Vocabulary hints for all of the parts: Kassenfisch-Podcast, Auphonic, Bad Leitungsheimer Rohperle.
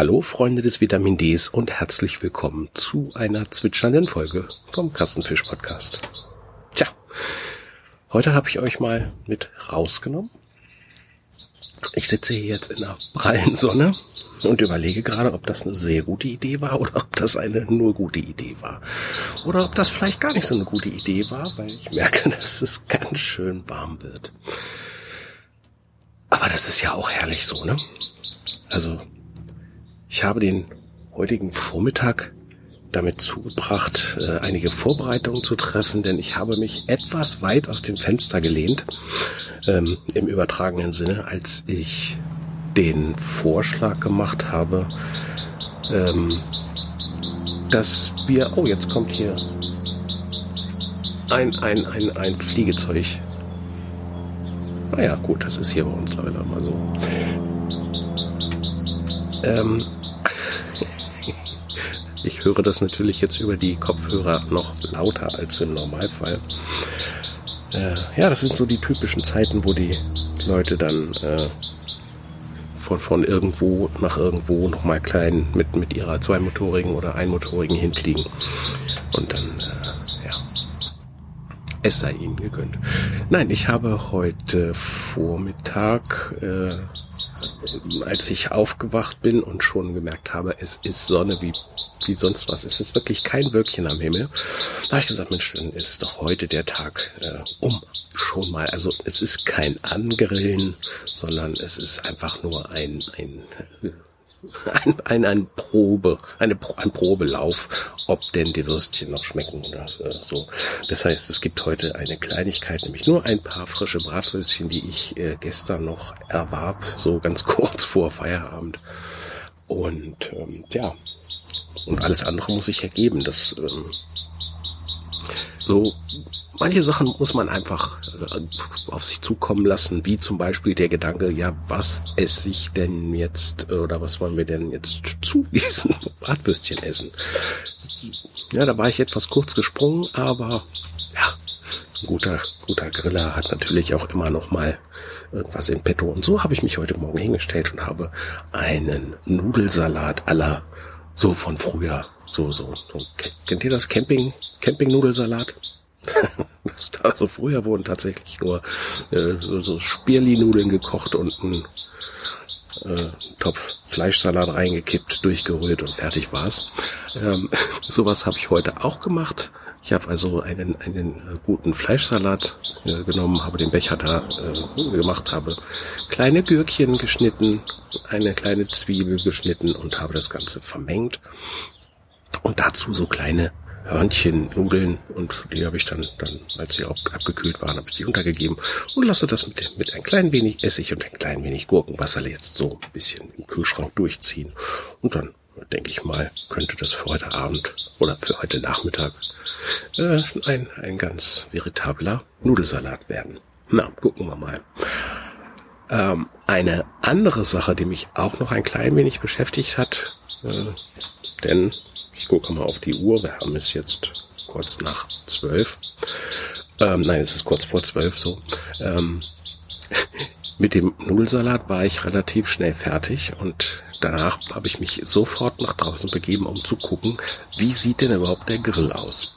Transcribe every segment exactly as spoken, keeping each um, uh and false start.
Hallo Freunde des Vitamin Ds und herzlich willkommen zu einer zwitschernden Folge vom Kassenfisch-Podcast. Tja, heute habe ich euch mal mit rausgenommen. Ich sitze hier jetzt in der prallen Sonne und überlege gerade, ob das eine sehr gute Idee war oder ob das eine nur gute Idee war. Oder ob das vielleicht gar nicht so eine gute Idee war, weil ich merke, dass es ganz schön warm wird. Aber das ist ja auch herrlich so, ne? Also, ich habe den heutigen Vormittag damit zugebracht, einige Vorbereitungen zu treffen, denn ich habe mich etwas weit aus dem Fenster gelehnt, ähm, im übertragenen Sinne, als ich den Vorschlag gemacht habe, ähm, dass wir... Oh, jetzt kommt hier ein, ein, ein, ein Fliegezeug. Naja, gut, das ist hier bei uns leider mal so. Ähm... Ich höre das natürlich jetzt über die Kopfhörer noch lauter als im Normalfall. Äh, ja, das sind so die typischen Zeiten, wo die Leute dann äh, von, von irgendwo nach irgendwo nochmal klein mit, mit ihrer zweimotorigen oder einmotorigen hinfliegen. Und dann, äh, ja, es sei ihnen gegönnt. Nein, ich habe heute Vormittag... Äh, als ich aufgewacht bin und schon gemerkt habe, es ist Sonne wie, wie sonst was. Es ist wirklich kein Wölkchen am Himmel. Da habe ich gesagt, Mensch, dann ist doch heute der Tag äh, um schon mal. Also es ist kein Angrillen, sondern es ist einfach nur ein ein ein, ein, ein Probe, eine, ein Probelauf, ob denn die Würstchen noch schmecken oder so. Das heißt, es gibt heute eine Kleinigkeit, nämlich nur ein paar frische Bratwürstchen, die ich äh, gestern noch erwarb, so ganz kurz vor Feierabend. Und ähm, ja, und alles andere muss sich ergeben. Das ähm, so manche Sachen muss man einfach äh, auf sich zukommen lassen, wie zum Beispiel der Gedanke, ja, was esse ich denn jetzt oder was wollen wir denn jetzt zu diesen Bratwürstchen essen? Ja, da war ich etwas kurz gesprungen, aber ja, ein guter, guter Griller hat natürlich auch immer noch mal irgendwas im Petto. Und so habe ich mich heute Morgen hingestellt und habe einen Nudelsalat à la so von früher. So, so, so. Kennt ihr das? Camping, Camping-Nudelsalat? Das da so früher wurden tatsächlich nur äh, so, so Spirli-Nudeln gekocht und ein äh, Topf Fleischsalat reingekippt, durchgerührt und fertig war's. Ähm, sowas habe ich heute auch gemacht. Ich habe also einen einen guten Fleischsalat äh, genommen, habe den Becher da äh, gemacht, habe kleine Gürkchen geschnitten, eine kleine Zwiebel geschnitten und habe das Ganze vermengt. Und dazu so kleine Hörnchen, Nudeln, und die habe ich dann, dann, als sie auch abgekühlt waren, habe ich die untergegeben und lasse das mit, mit ein klein wenig Essig und ein klein wenig Gurkenwasser jetzt so ein bisschen im Kühlschrank durchziehen. Und dann, denke ich mal, könnte das für heute Abend oder für heute Nachmittag äh, ein, ein ganz veritabler Nudelsalat werden. Na, gucken wir mal. Ähm, eine andere Sache, die mich auch noch ein klein wenig beschäftigt hat, äh, denn... Ich gucke mal auf die Uhr, wir haben es jetzt kurz nach zwölf. Ähm, nein, es ist kurz vor zwölf so. Ähm, mit dem Nudelsalat war ich relativ schnell fertig und danach habe ich mich sofort nach draußen begeben, um zu gucken, wie sieht denn überhaupt der Grill aus.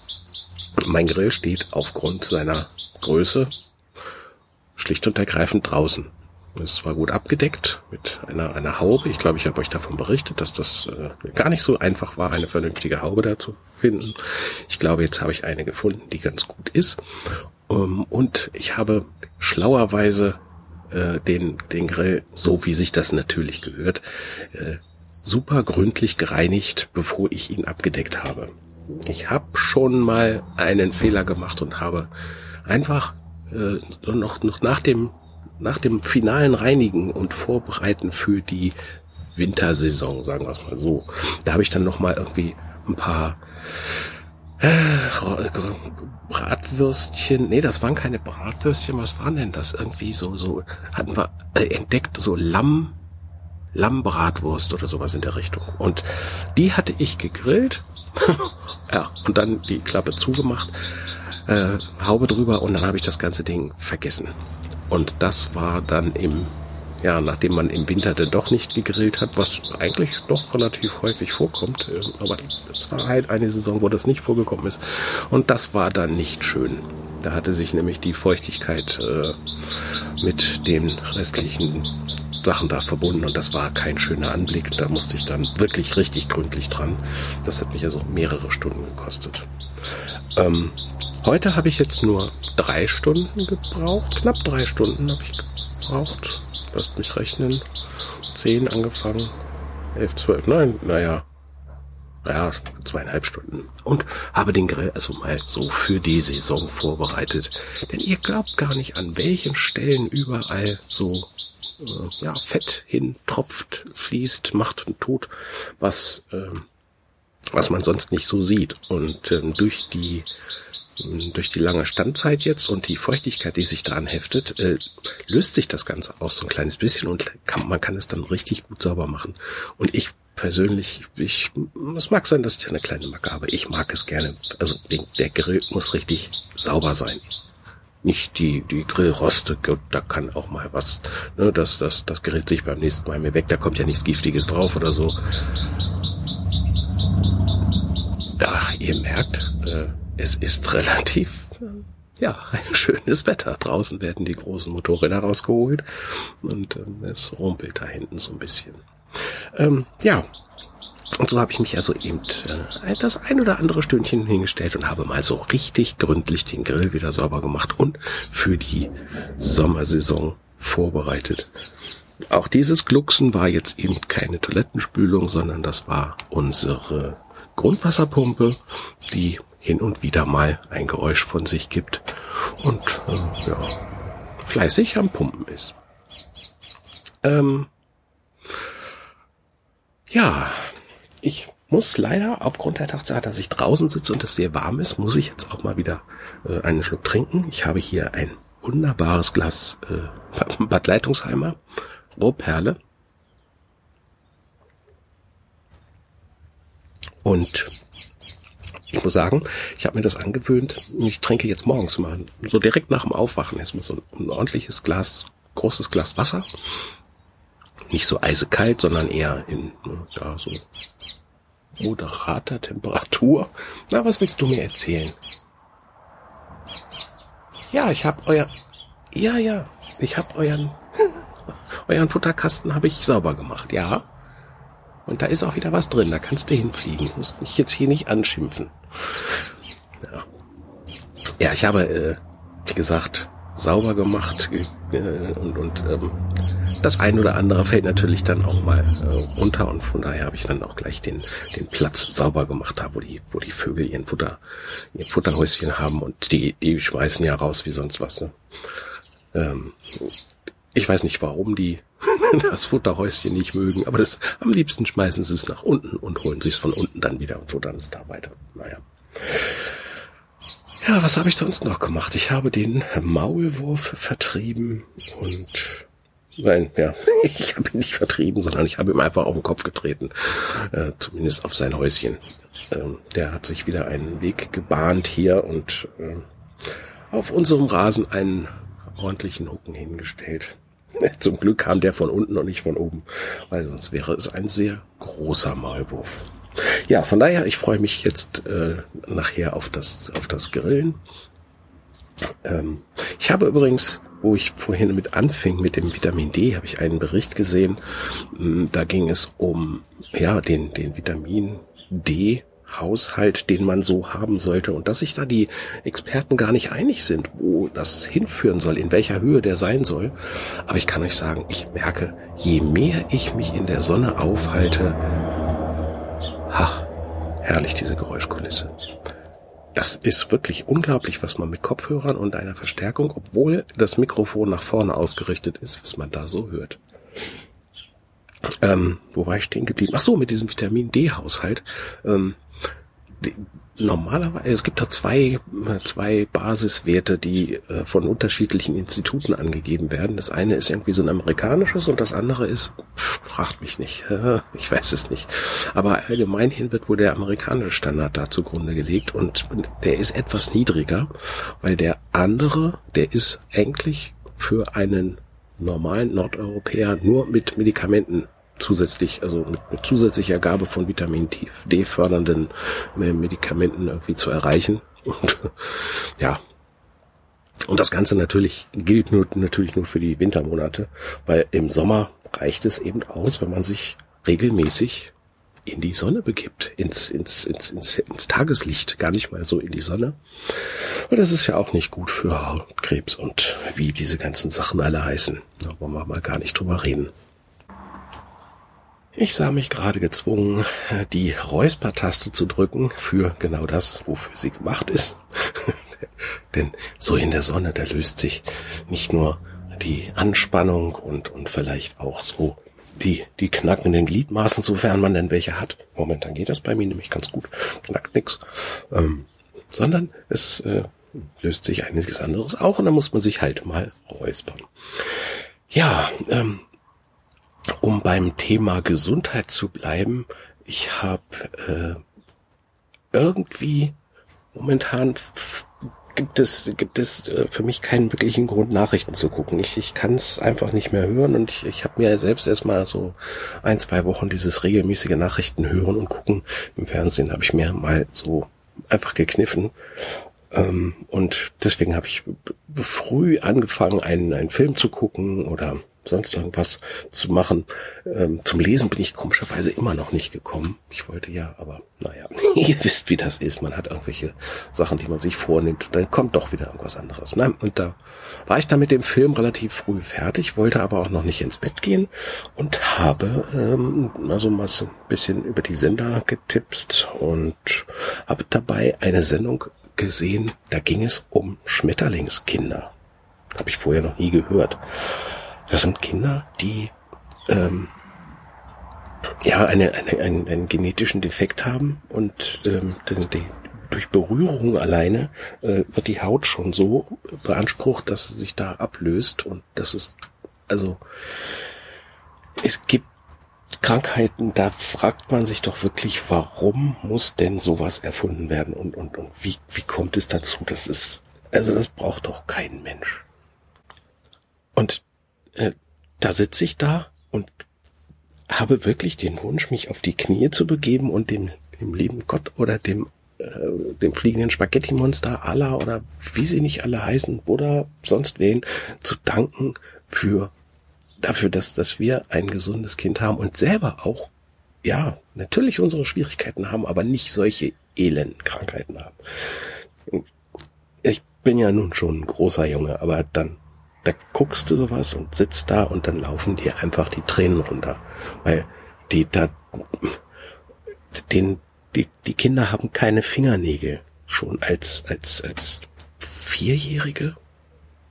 Mein Grill steht aufgrund seiner Größe schlicht und ergreifend draußen. Es war gut abgedeckt mit einer einer Haube. Ich glaube, ich habe euch davon berichtet, dass das äh, gar nicht so einfach war, eine vernünftige Haube da zu finden. Ich glaube, jetzt habe ich eine gefunden, die ganz gut ist. Um, und ich habe schlauerweise äh, den den Grill, so wie sich das natürlich gehört, äh, super gründlich gereinigt, bevor ich ihn abgedeckt habe. Ich habe schon mal einen Fehler gemacht und habe einfach äh, noch noch nach dem Nach dem finalen Reinigen und Vorbereiten für die Wintersaison, sagen wir es mal so, da habe ich dann nochmal irgendwie ein paar äh, Bratwürstchen, nee, das waren keine Bratwürstchen, was waren denn das? Irgendwie so, so hatten wir äh, entdeckt, so Lamm, Lammbratwurst oder sowas in der Richtung. Und die hatte ich gegrillt, ja, und dann die Klappe zugemacht, äh, Haube drüber, und dann habe ich das ganze Ding vergessen. Und das war dann im ja, nachdem man im Winter dann doch nicht gegrillt hat, was eigentlich doch relativ häufig vorkommt. Aber es war halt eine Saison, wo das nicht vorgekommen ist. Und das war dann nicht schön. Da hatte sich nämlich die Feuchtigkeit äh, mit den restlichen Sachen da verbunden und das war kein schöner Anblick. Da musste ich dann wirklich richtig gründlich dran. Das hat mich also mehrere Stunden gekostet. Ähm, heute habe ich jetzt nur drei Stunden gebraucht. Knapp drei Stunden habe ich gebraucht. Lasst mich rechnen. Zehn angefangen. Elf, zwölf, nein, naja. Ja, zweieinhalb Stunden. Und habe den Grill also mal so für die Saison vorbereitet. Denn ihr glaubt gar nicht, an welchen Stellen überall so äh, ja, Fett hin tropft, fließt, macht und tut, was, äh, was man sonst nicht so sieht. Und äh, durch die durch die lange Standzeit jetzt und die Feuchtigkeit, die sich daran heftet, äh, löst sich das Ganze auch so ein kleines bisschen und kann, man kann es dann richtig gut sauber machen. Und ich persönlich, ich, es mag sein, dass ich eine kleine Macke habe, ich mag es gerne. Also der Grill muss richtig sauber sein. Nicht die, die Grillroste, da kann auch mal was, ne, das, das, das grillt sich beim nächsten Mal mir weg, da kommt ja nichts Giftiges drauf oder so. Ach, ihr merkt, äh, es ist relativ, ja, ein schönes Wetter. Draußen werden die großen Motorräder rausgeholt und ähm, es rumpelt da hinten so ein bisschen. Ähm, ja, und so habe ich mich also eben äh, das ein oder andere Stündchen hingestellt und habe mal so richtig gründlich den Grill wieder sauber gemacht und für die Sommersaison vorbereitet. Auch dieses Glucksen war jetzt eben keine Toilettenspülung, sondern das war unsere Grundwasserpumpe, die hin und wieder mal ein Geräusch von sich gibt und äh, ja, fleißig am Pumpen ist. Ähm, ja, ich muss leider aufgrund der Tatsache, dass ich draußen sitze und es sehr warm ist, muss ich jetzt auch mal wieder äh, einen Schluck trinken. Ich habe hier ein wunderbares Glas äh, Bad Leitungsheimer Rohperle. Und ich muss sagen, ich habe mir das angewöhnt, ich trinke jetzt morgens mal, so direkt nach dem Aufwachen, erstmal so ein ordentliches Glas, großes Glas Wasser. Nicht so eisekalt, sondern eher in ja, so moderater Temperatur. Na, was willst du mir erzählen? Ja, ich habe euer... Ja, ja, ich habe euren... euren Futterkasten habe ich sauber gemacht, ja. Und da ist auch wieder was drin, da kannst du hinfliegen. Du musst mich jetzt hier nicht anschimpfen. Ja, ja ich habe, äh, wie gesagt, sauber gemacht äh, und, und ähm, das ein oder andere fällt natürlich dann auch mal äh, runter und von daher habe ich dann auch gleich den den Platz sauber gemacht, da wo die wo die Vögel ihren Futter ihr Futterhäuschen haben und die die schmeißen ja raus wie sonst was. Ne? Ähm, ich weiß nicht, warum die das Futterhäuschen nicht mögen, aber das am liebsten schmeißen sie es nach unten und holen sich es von unten dann wieder und futtern es da weiter. Naja. Ja, was habe ich sonst noch gemacht? Ich habe den Maulwurf vertrieben und nein, ja, ich habe ihn nicht vertrieben, sondern ich habe ihm einfach auf den Kopf getreten, äh, zumindest auf sein Häuschen. Ähm, der hat sich wieder einen Weg gebahnt hier und äh, auf unserem Rasen einen ordentlichen Hucken hingestellt. Zum Glück kam der von unten und nicht von oben, weil sonst wäre es ein sehr großer Maulwurf. Ja, von daher, ich freue mich jetzt äh, nachher auf das auf das Grillen. Ähm, ich habe übrigens, wo ich vorhin mit anfing, mit dem Vitamin D, habe ich einen Bericht gesehen. Da ging es um ja den den Vitamin D Haushalt, den man so haben sollte und dass sich da die Experten gar nicht einig sind, wo das hinführen soll, in welcher Höhe der sein soll. Aber ich kann euch sagen, ich merke, je mehr ich mich in der Sonne aufhalte, ach, herrlich diese Geräuschkulisse. Das ist wirklich unglaublich, was man mit Kopfhörern und einer Verstärkung, obwohl das Mikrofon nach vorne ausgerichtet ist, was man da so hört. Ähm, wo war ich stehen geblieben? Ach so, mit diesem Vitamin D-Haushalt. Ähm, Normalerweise, es gibt da zwei, zwei Basiswerte, die äh, von unterschiedlichen Instituten angegeben werden. Das eine ist irgendwie so ein amerikanisches und das andere ist, pff, fragt mich nicht, äh, ich weiß es nicht. Aber allgemeinhin wird wohl der amerikanische Standard da zugrunde gelegt und der ist etwas niedriger, weil der andere, der ist eigentlich für einen normalen Nordeuropäer nur mit Medikamenten zusätzlich, also mit, mit zusätzlicher Gabe von Vitamin D fördernden Medikamenten irgendwie zu erreichen. Und ja, und das Ganze natürlich gilt nur, natürlich nur für die Wintermonate, weil im Sommer reicht es eben aus, wenn man sich regelmäßig in die Sonne begibt, ins, ins, ins, ins, ins Tageslicht, gar nicht mal so in die Sonne. Und das ist ja auch nicht gut für Hautkrebs und wie diese ganzen Sachen alle heißen. Da wollen wir mal gar nicht drüber reden. Ich sah mich gerade gezwungen, die Räusper-Taste zu drücken für genau das, wofür sie gemacht ist. Denn so in der Sonne, da löst sich nicht nur die Anspannung und, und vielleicht auch so die, die knackenden Gliedmaßen, sofern man denn welche hat. Momentan geht das bei mir nämlich ganz gut, knackt nix. Ähm, sondern es äh, löst sich einiges anderes auch und da muss man sich halt mal räuspern. Ja, ähm, um beim Thema Gesundheit zu bleiben, ich habe äh, irgendwie momentan f- gibt es gibt es äh, für mich keinen wirklichen Grund, Nachrichten zu gucken. Ich ich kann es einfach nicht mehr hören und ich ich habe mir selbst erstmal so ein, zwei Wochen dieses regelmäßige Nachrichten hören und gucken im Fernsehen habe ich mir mal so einfach gekniffen. Ähm, und deswegen habe ich früh angefangen, einen einen Film zu gucken oder sonst irgendwas zu machen. Ähm, zum Lesen bin ich komischerweise immer noch nicht gekommen. Ich wollte ja, aber naja, ihr wisst, wie das ist. Man hat irgendwelche Sachen, die man sich vornimmt und dann kommt doch wieder irgendwas anderes. Nein, und da war ich dann mit dem Film relativ früh fertig, wollte aber auch noch nicht ins Bett gehen und habe ähm, also mal so ein bisschen über die Sender getippt und habe dabei eine Sendung gesehen, da ging es um Schmetterlingskinder. Habe ich vorher noch nie gehört. Das sind Kinder, die ähm, ja eine, eine, einen, einen genetischen Defekt haben und ähm, die, die, durch Berührung alleine äh, wird die Haut schon so beansprucht, dass sie sich da ablöst und das ist, also es gibt Krankheiten, da fragt man sich doch wirklich, warum muss denn sowas erfunden werden und und und wie wie kommt es dazu? Das ist, also das braucht doch kein Mensch. Und da sitze ich da und habe wirklich den Wunsch, mich auf die Knie zu begeben und dem, dem lieben Gott oder dem, äh, dem fliegenden Spaghetti-Monster, Allah oder wie sie nicht alle heißen, Buddha, sonst wen, zu danken für, dafür, dass, dass wir ein gesundes Kind haben und selber auch, ja, natürlich unsere Schwierigkeiten haben, aber nicht solche elenden Krankheiten haben. Ich bin ja nun schon ein großer Junge, aber dann da guckst du sowas und sitzt da und dann laufen dir einfach die Tränen runter, weil die da, den, die, die Kinder haben keine Fingernägel. Schon als, als, als Vierjährige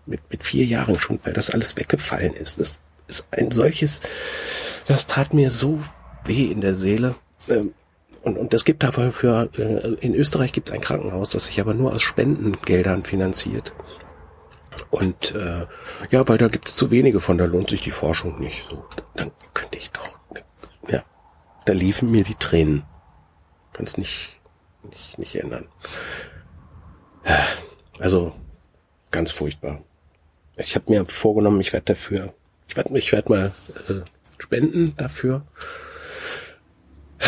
mit, mit vier Jahren schon, weil das alles weggefallen ist. Das ist ein solches, das tat mir so weh in der Seele. Ähm, Und, und das gibt aber für, in Österreich gibt es ein Krankenhaus, das sich aber nur aus Spendengeldern finanziert. Und äh, ja, weil da gibt es zu wenige von, da lohnt sich die Forschung nicht. So, dann könnte ich doch, ja, da liefen mir die Tränen. Kann's nicht, nicht, nicht ändern. Also ganz furchtbar. Ich habe mir vorgenommen, ich werde dafür, ich werde, ich werde mal äh, spenden dafür.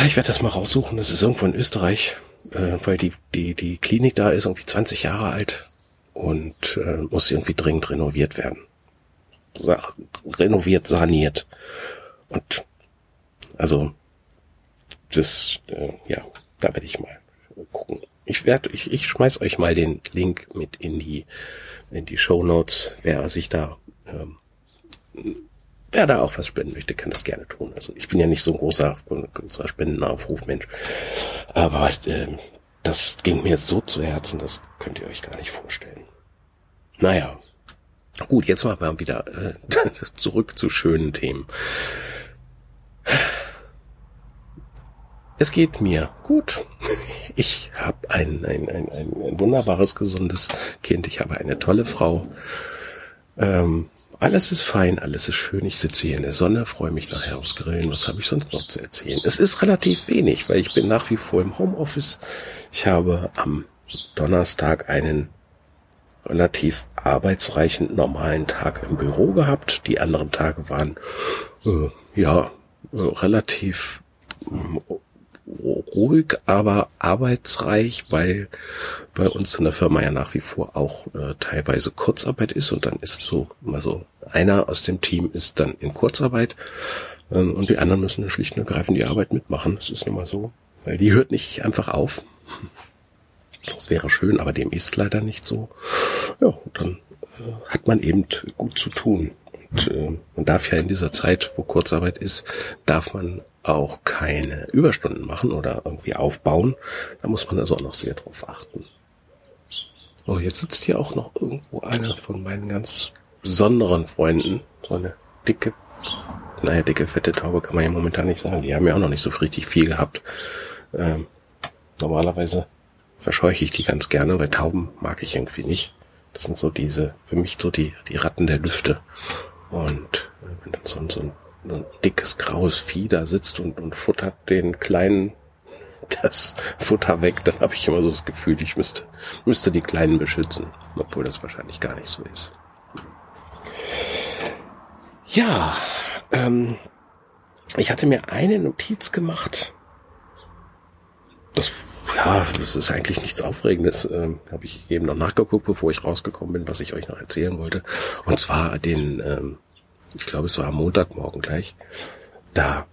Ich werde das mal raussuchen. Das ist irgendwo in Österreich, äh, weil die die die Klinik da ist irgendwie zwanzig Jahre alt. Und äh, muss irgendwie dringend renoviert werden. Sa- renoviert, saniert. Und also das, äh, ja, da werde ich mal gucken. Ich werde, ich, ich schmeiß euch mal den Link mit in die in die Shownotes. Wer sich da, ähm, wer da auch was spenden möchte, kann das gerne tun. Also ich bin ja nicht so ein großer, großer Spendenaufrufmensch, aber äh, das ging mir so zu Herzen, das könnt ihr euch gar nicht vorstellen. Naja, gut, jetzt mal wieder äh, zurück zu schönen Themen. Es geht mir gut. Ich habe ein, ein, ein, ein wunderbares, gesundes Kind. Ich habe eine tolle Frau. Ähm, alles ist fein, alles ist schön. Ich sitze hier in der Sonne, freue mich nachher aufs Grillen. Was habe ich sonst noch zu erzählen? Es ist relativ wenig, weil ich bin nach wie vor im Homeoffice. Ich habe am Donnerstag einen relativ arbeitsreichen normalen Tag im Büro gehabt. Die anderen Tage waren äh, ja äh, relativ äh, ruhig, aber arbeitsreich, weil bei uns in der Firma ja nach wie vor auch äh, teilweise Kurzarbeit ist und dann ist so mal so einer aus dem Team ist dann in Kurzarbeit äh, und die anderen müssen schlicht und ergreifend die Arbeit mitmachen. Das ist nun mal so, weil die hört nicht einfach auf. Das wäre schön, aber dem ist leider nicht so. Ja, dann äh, hat man eben gut zu tun. Und äh, man darf ja in dieser Zeit, wo Kurzarbeit ist, darf man auch keine Überstunden machen oder irgendwie aufbauen. Da muss man also auch noch sehr drauf achten. So, jetzt sitzt hier auch noch irgendwo einer von meinen ganz besonderen Freunden. So eine dicke, naja, dicke, fette Taube kann man ja momentan nicht sagen. Die haben ja auch noch nicht so richtig viel gehabt. Ähm, normalerweise verscheuche ich die ganz gerne, weil Tauben mag ich irgendwie nicht. Das sind so diese, für mich so die die Ratten der Lüfte. Und wenn dann so ein, so ein, so ein dickes, graues Vieh da sitzt und, und futtert den Kleinen das Futter weg, dann habe ich immer so das Gefühl, ich müsste müsste die Kleinen beschützen. Obwohl das wahrscheinlich gar nicht so ist. Ja, ähm, ich hatte mir eine Notiz gemacht. Das Ja, das ist eigentlich nichts Aufregendes. Ähm, habe ich eben noch nachgeguckt, bevor ich rausgekommen bin, was ich euch noch erzählen wollte. Und zwar den, ähm, ich glaube, es war am Montagmorgen gleich. Da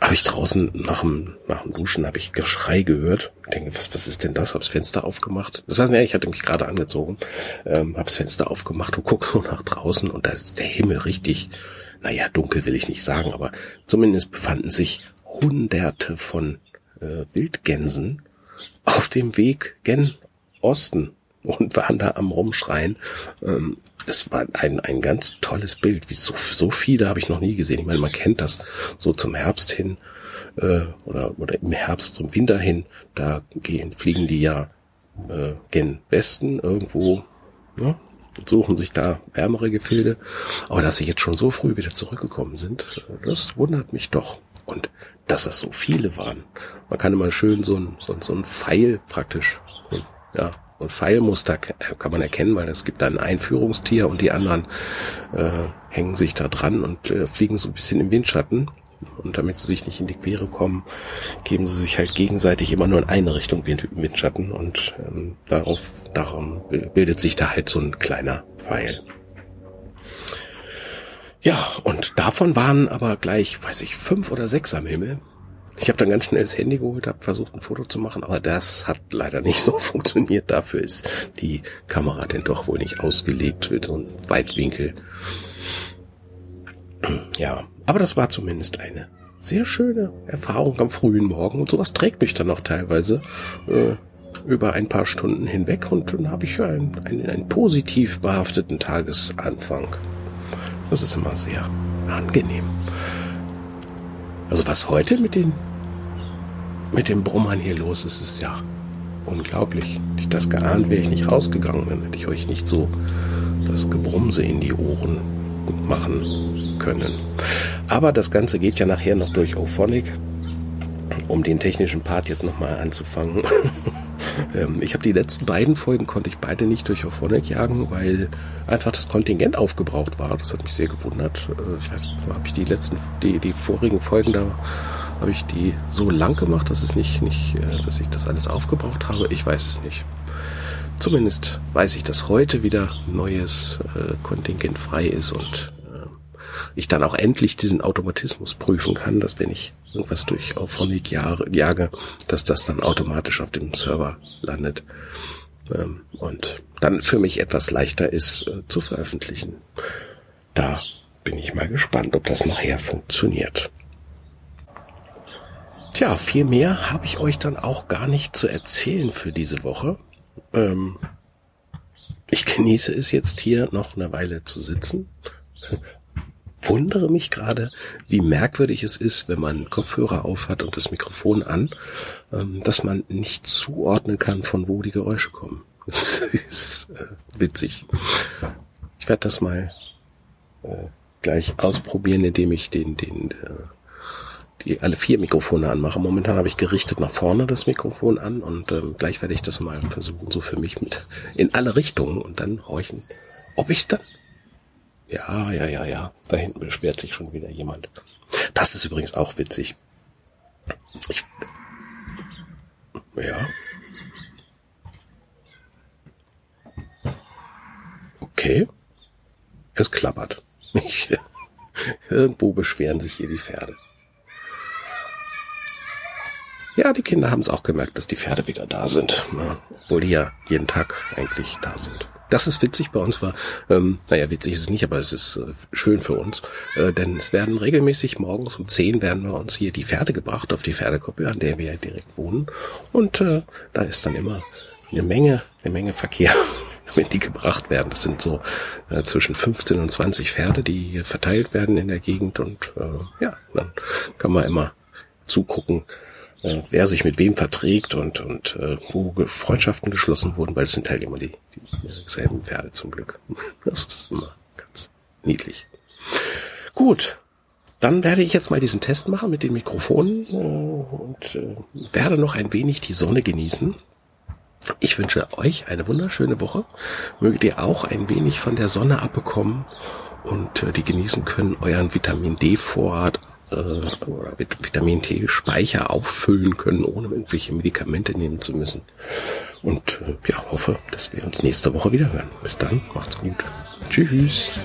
habe ich draußen nach dem, nach dem Duschen habe ich Geschrei gehört. Ich denke, was, was ist denn das? Hab's Fenster aufgemacht. Das heißt, ja, ich hatte mich gerade angezogen, ähm, hab's Fenster aufgemacht und guck so nach draußen und da ist der Himmel richtig. Naja, dunkel will ich nicht sagen, aber zumindest befanden sich Hunderte von äh, Wildgänsen auf dem Weg gen Osten und waren da am Rumschreien. Es war ein ein ganz tolles Bild. Wie so, so viele habe ich noch nie gesehen. Ich meine, man kennt das so zum Herbst hin oder oder im Herbst zum Winter hin. Da gehen fliegen die ja äh, gen Westen irgendwo, ne, und suchen sich da wärmere Gefilde. Aber dass sie jetzt schon so früh wieder zurückgekommen sind, das wundert mich doch. Und dass das so viele waren. Man kann immer schön so ein, so, so ein Pfeil praktisch, ja, und Pfeilmuster kann man erkennen, weil es gibt da ein Einführungstier und die anderen äh, hängen sich da dran und äh, fliegen so ein bisschen im Windschatten. Und damit sie sich nicht in die Quere kommen, geben sie sich halt gegenseitig immer nur in eine Richtung Wind, Windschatten und ähm, darauf, darum bildet sich da halt so ein kleiner Pfeil. Ja, und davon waren aber gleich, weiß ich, fünf oder sechs am Himmel. Ich habe dann ganz schnell das Handy geholt, habe versucht, ein Foto zu machen, aber das hat leider nicht so funktioniert. Dafür ist die Kamera denn doch wohl nicht ausgelegt für so einen Weitwinkel. Ja, aber das war zumindest eine sehr schöne Erfahrung am frühen Morgen. Und sowas trägt mich dann auch teilweise äh, über ein paar Stunden hinweg. Und dann habe ich einen, einen, einen positiv behafteten Tagesanfang. Das ist immer sehr angenehm. Also was heute mit den mit den Brummern hier los ist, ist ja unglaublich. Hätte ich das geahnt, wäre ich nicht rausgegangen, dann hätte ich euch nicht so das Gebrumse in die Ohren machen können. Aber das Ganze geht ja nachher noch durch Auphonic, um den technischen Part jetzt nochmal anzufangen. Ich habe die letzten beiden Folgen, konnte ich beide nicht durch Auphonic jagen, weil einfach das Kontingent aufgebraucht war. Das hat mich sehr gewundert. Ich weiß nicht, habe ich die letzten, die, die vorigen Folgen, da habe ich die so lang gemacht, dass es nicht, nicht, dass ich das alles aufgebraucht habe. Ich weiß es nicht. Zumindest weiß ich, dass heute wieder neues Kontingent frei ist und ich dann auch endlich diesen Automatismus prüfen kann, dass wenn ich irgendwas durch Auphonic jage, dass das dann automatisch auf dem Server landet und dann für mich etwas leichter ist zu veröffentlichen. Da bin ich mal gespannt, ob das nachher funktioniert. Tja, viel mehr habe ich euch dann auch gar nicht zu erzählen für diese Woche. Ich genieße es jetzt hier noch eine Weile zu sitzen. Wundere mich gerade, wie merkwürdig es ist, wenn man Kopfhörer auf hat und das Mikrofon an, dass man nicht zuordnen kann, von wo die Geräusche kommen. Das ist witzig. Ich werde das mal gleich ausprobieren, indem ich den, den, die alle vier Mikrofone anmache. Momentan habe ich gerichtet nach vorne das Mikrofon an und gleich werde ich das mal versuchen, so für mich mit in alle Richtungen und dann horchen, ob ich da... Ja, ja, ja, ja. Da hinten beschwert sich schon wieder jemand. Das ist übrigens auch witzig. Ich... Ja. Okay. Es klappert. Ich... Irgendwo beschweren sich hier die Pferde. Ja, die Kinder haben es auch gemerkt, dass die Pferde wieder da sind. Ne? Obwohl die ja jeden Tag eigentlich da sind. Das ist witzig bei uns war, ähm, naja, witzig ist es nicht, aber es ist äh, schön für uns, äh, denn es werden regelmäßig morgens um zehn werden wir uns hier die Pferde gebracht, auf die Pferdekuppe, an der wir ja direkt wohnen. Und äh, da ist dann immer eine Menge, eine Menge Verkehr, wenn die gebracht werden. Das sind so äh, zwischen fünfzehn und zwanzig Pferde, die hier verteilt werden in der Gegend. Und äh, ja, dann kann man immer zugucken, äh, wer sich mit wem verträgt und und äh, wo Freundschaften geschlossen wurden, weil es sind halt immer die, die selben Pferde zum Glück. Das ist immer ganz niedlich. Gut, dann werde ich jetzt mal diesen Test machen mit den Mikrofonen äh, und äh, werde noch ein wenig die Sonne genießen. Ich wünsche euch eine wunderschöne Woche. Mögt ihr auch ein wenig von der Sonne abbekommen und äh, die genießen können, euren Vitamin-D-Vorrat oder Vitamin T-Speicher auffüllen können, ohne irgendwelche Medikamente nehmen zu müssen. Und ja, hoffe, dass wir uns nächste Woche wieder hören. Bis dann, macht's gut. Tschüss.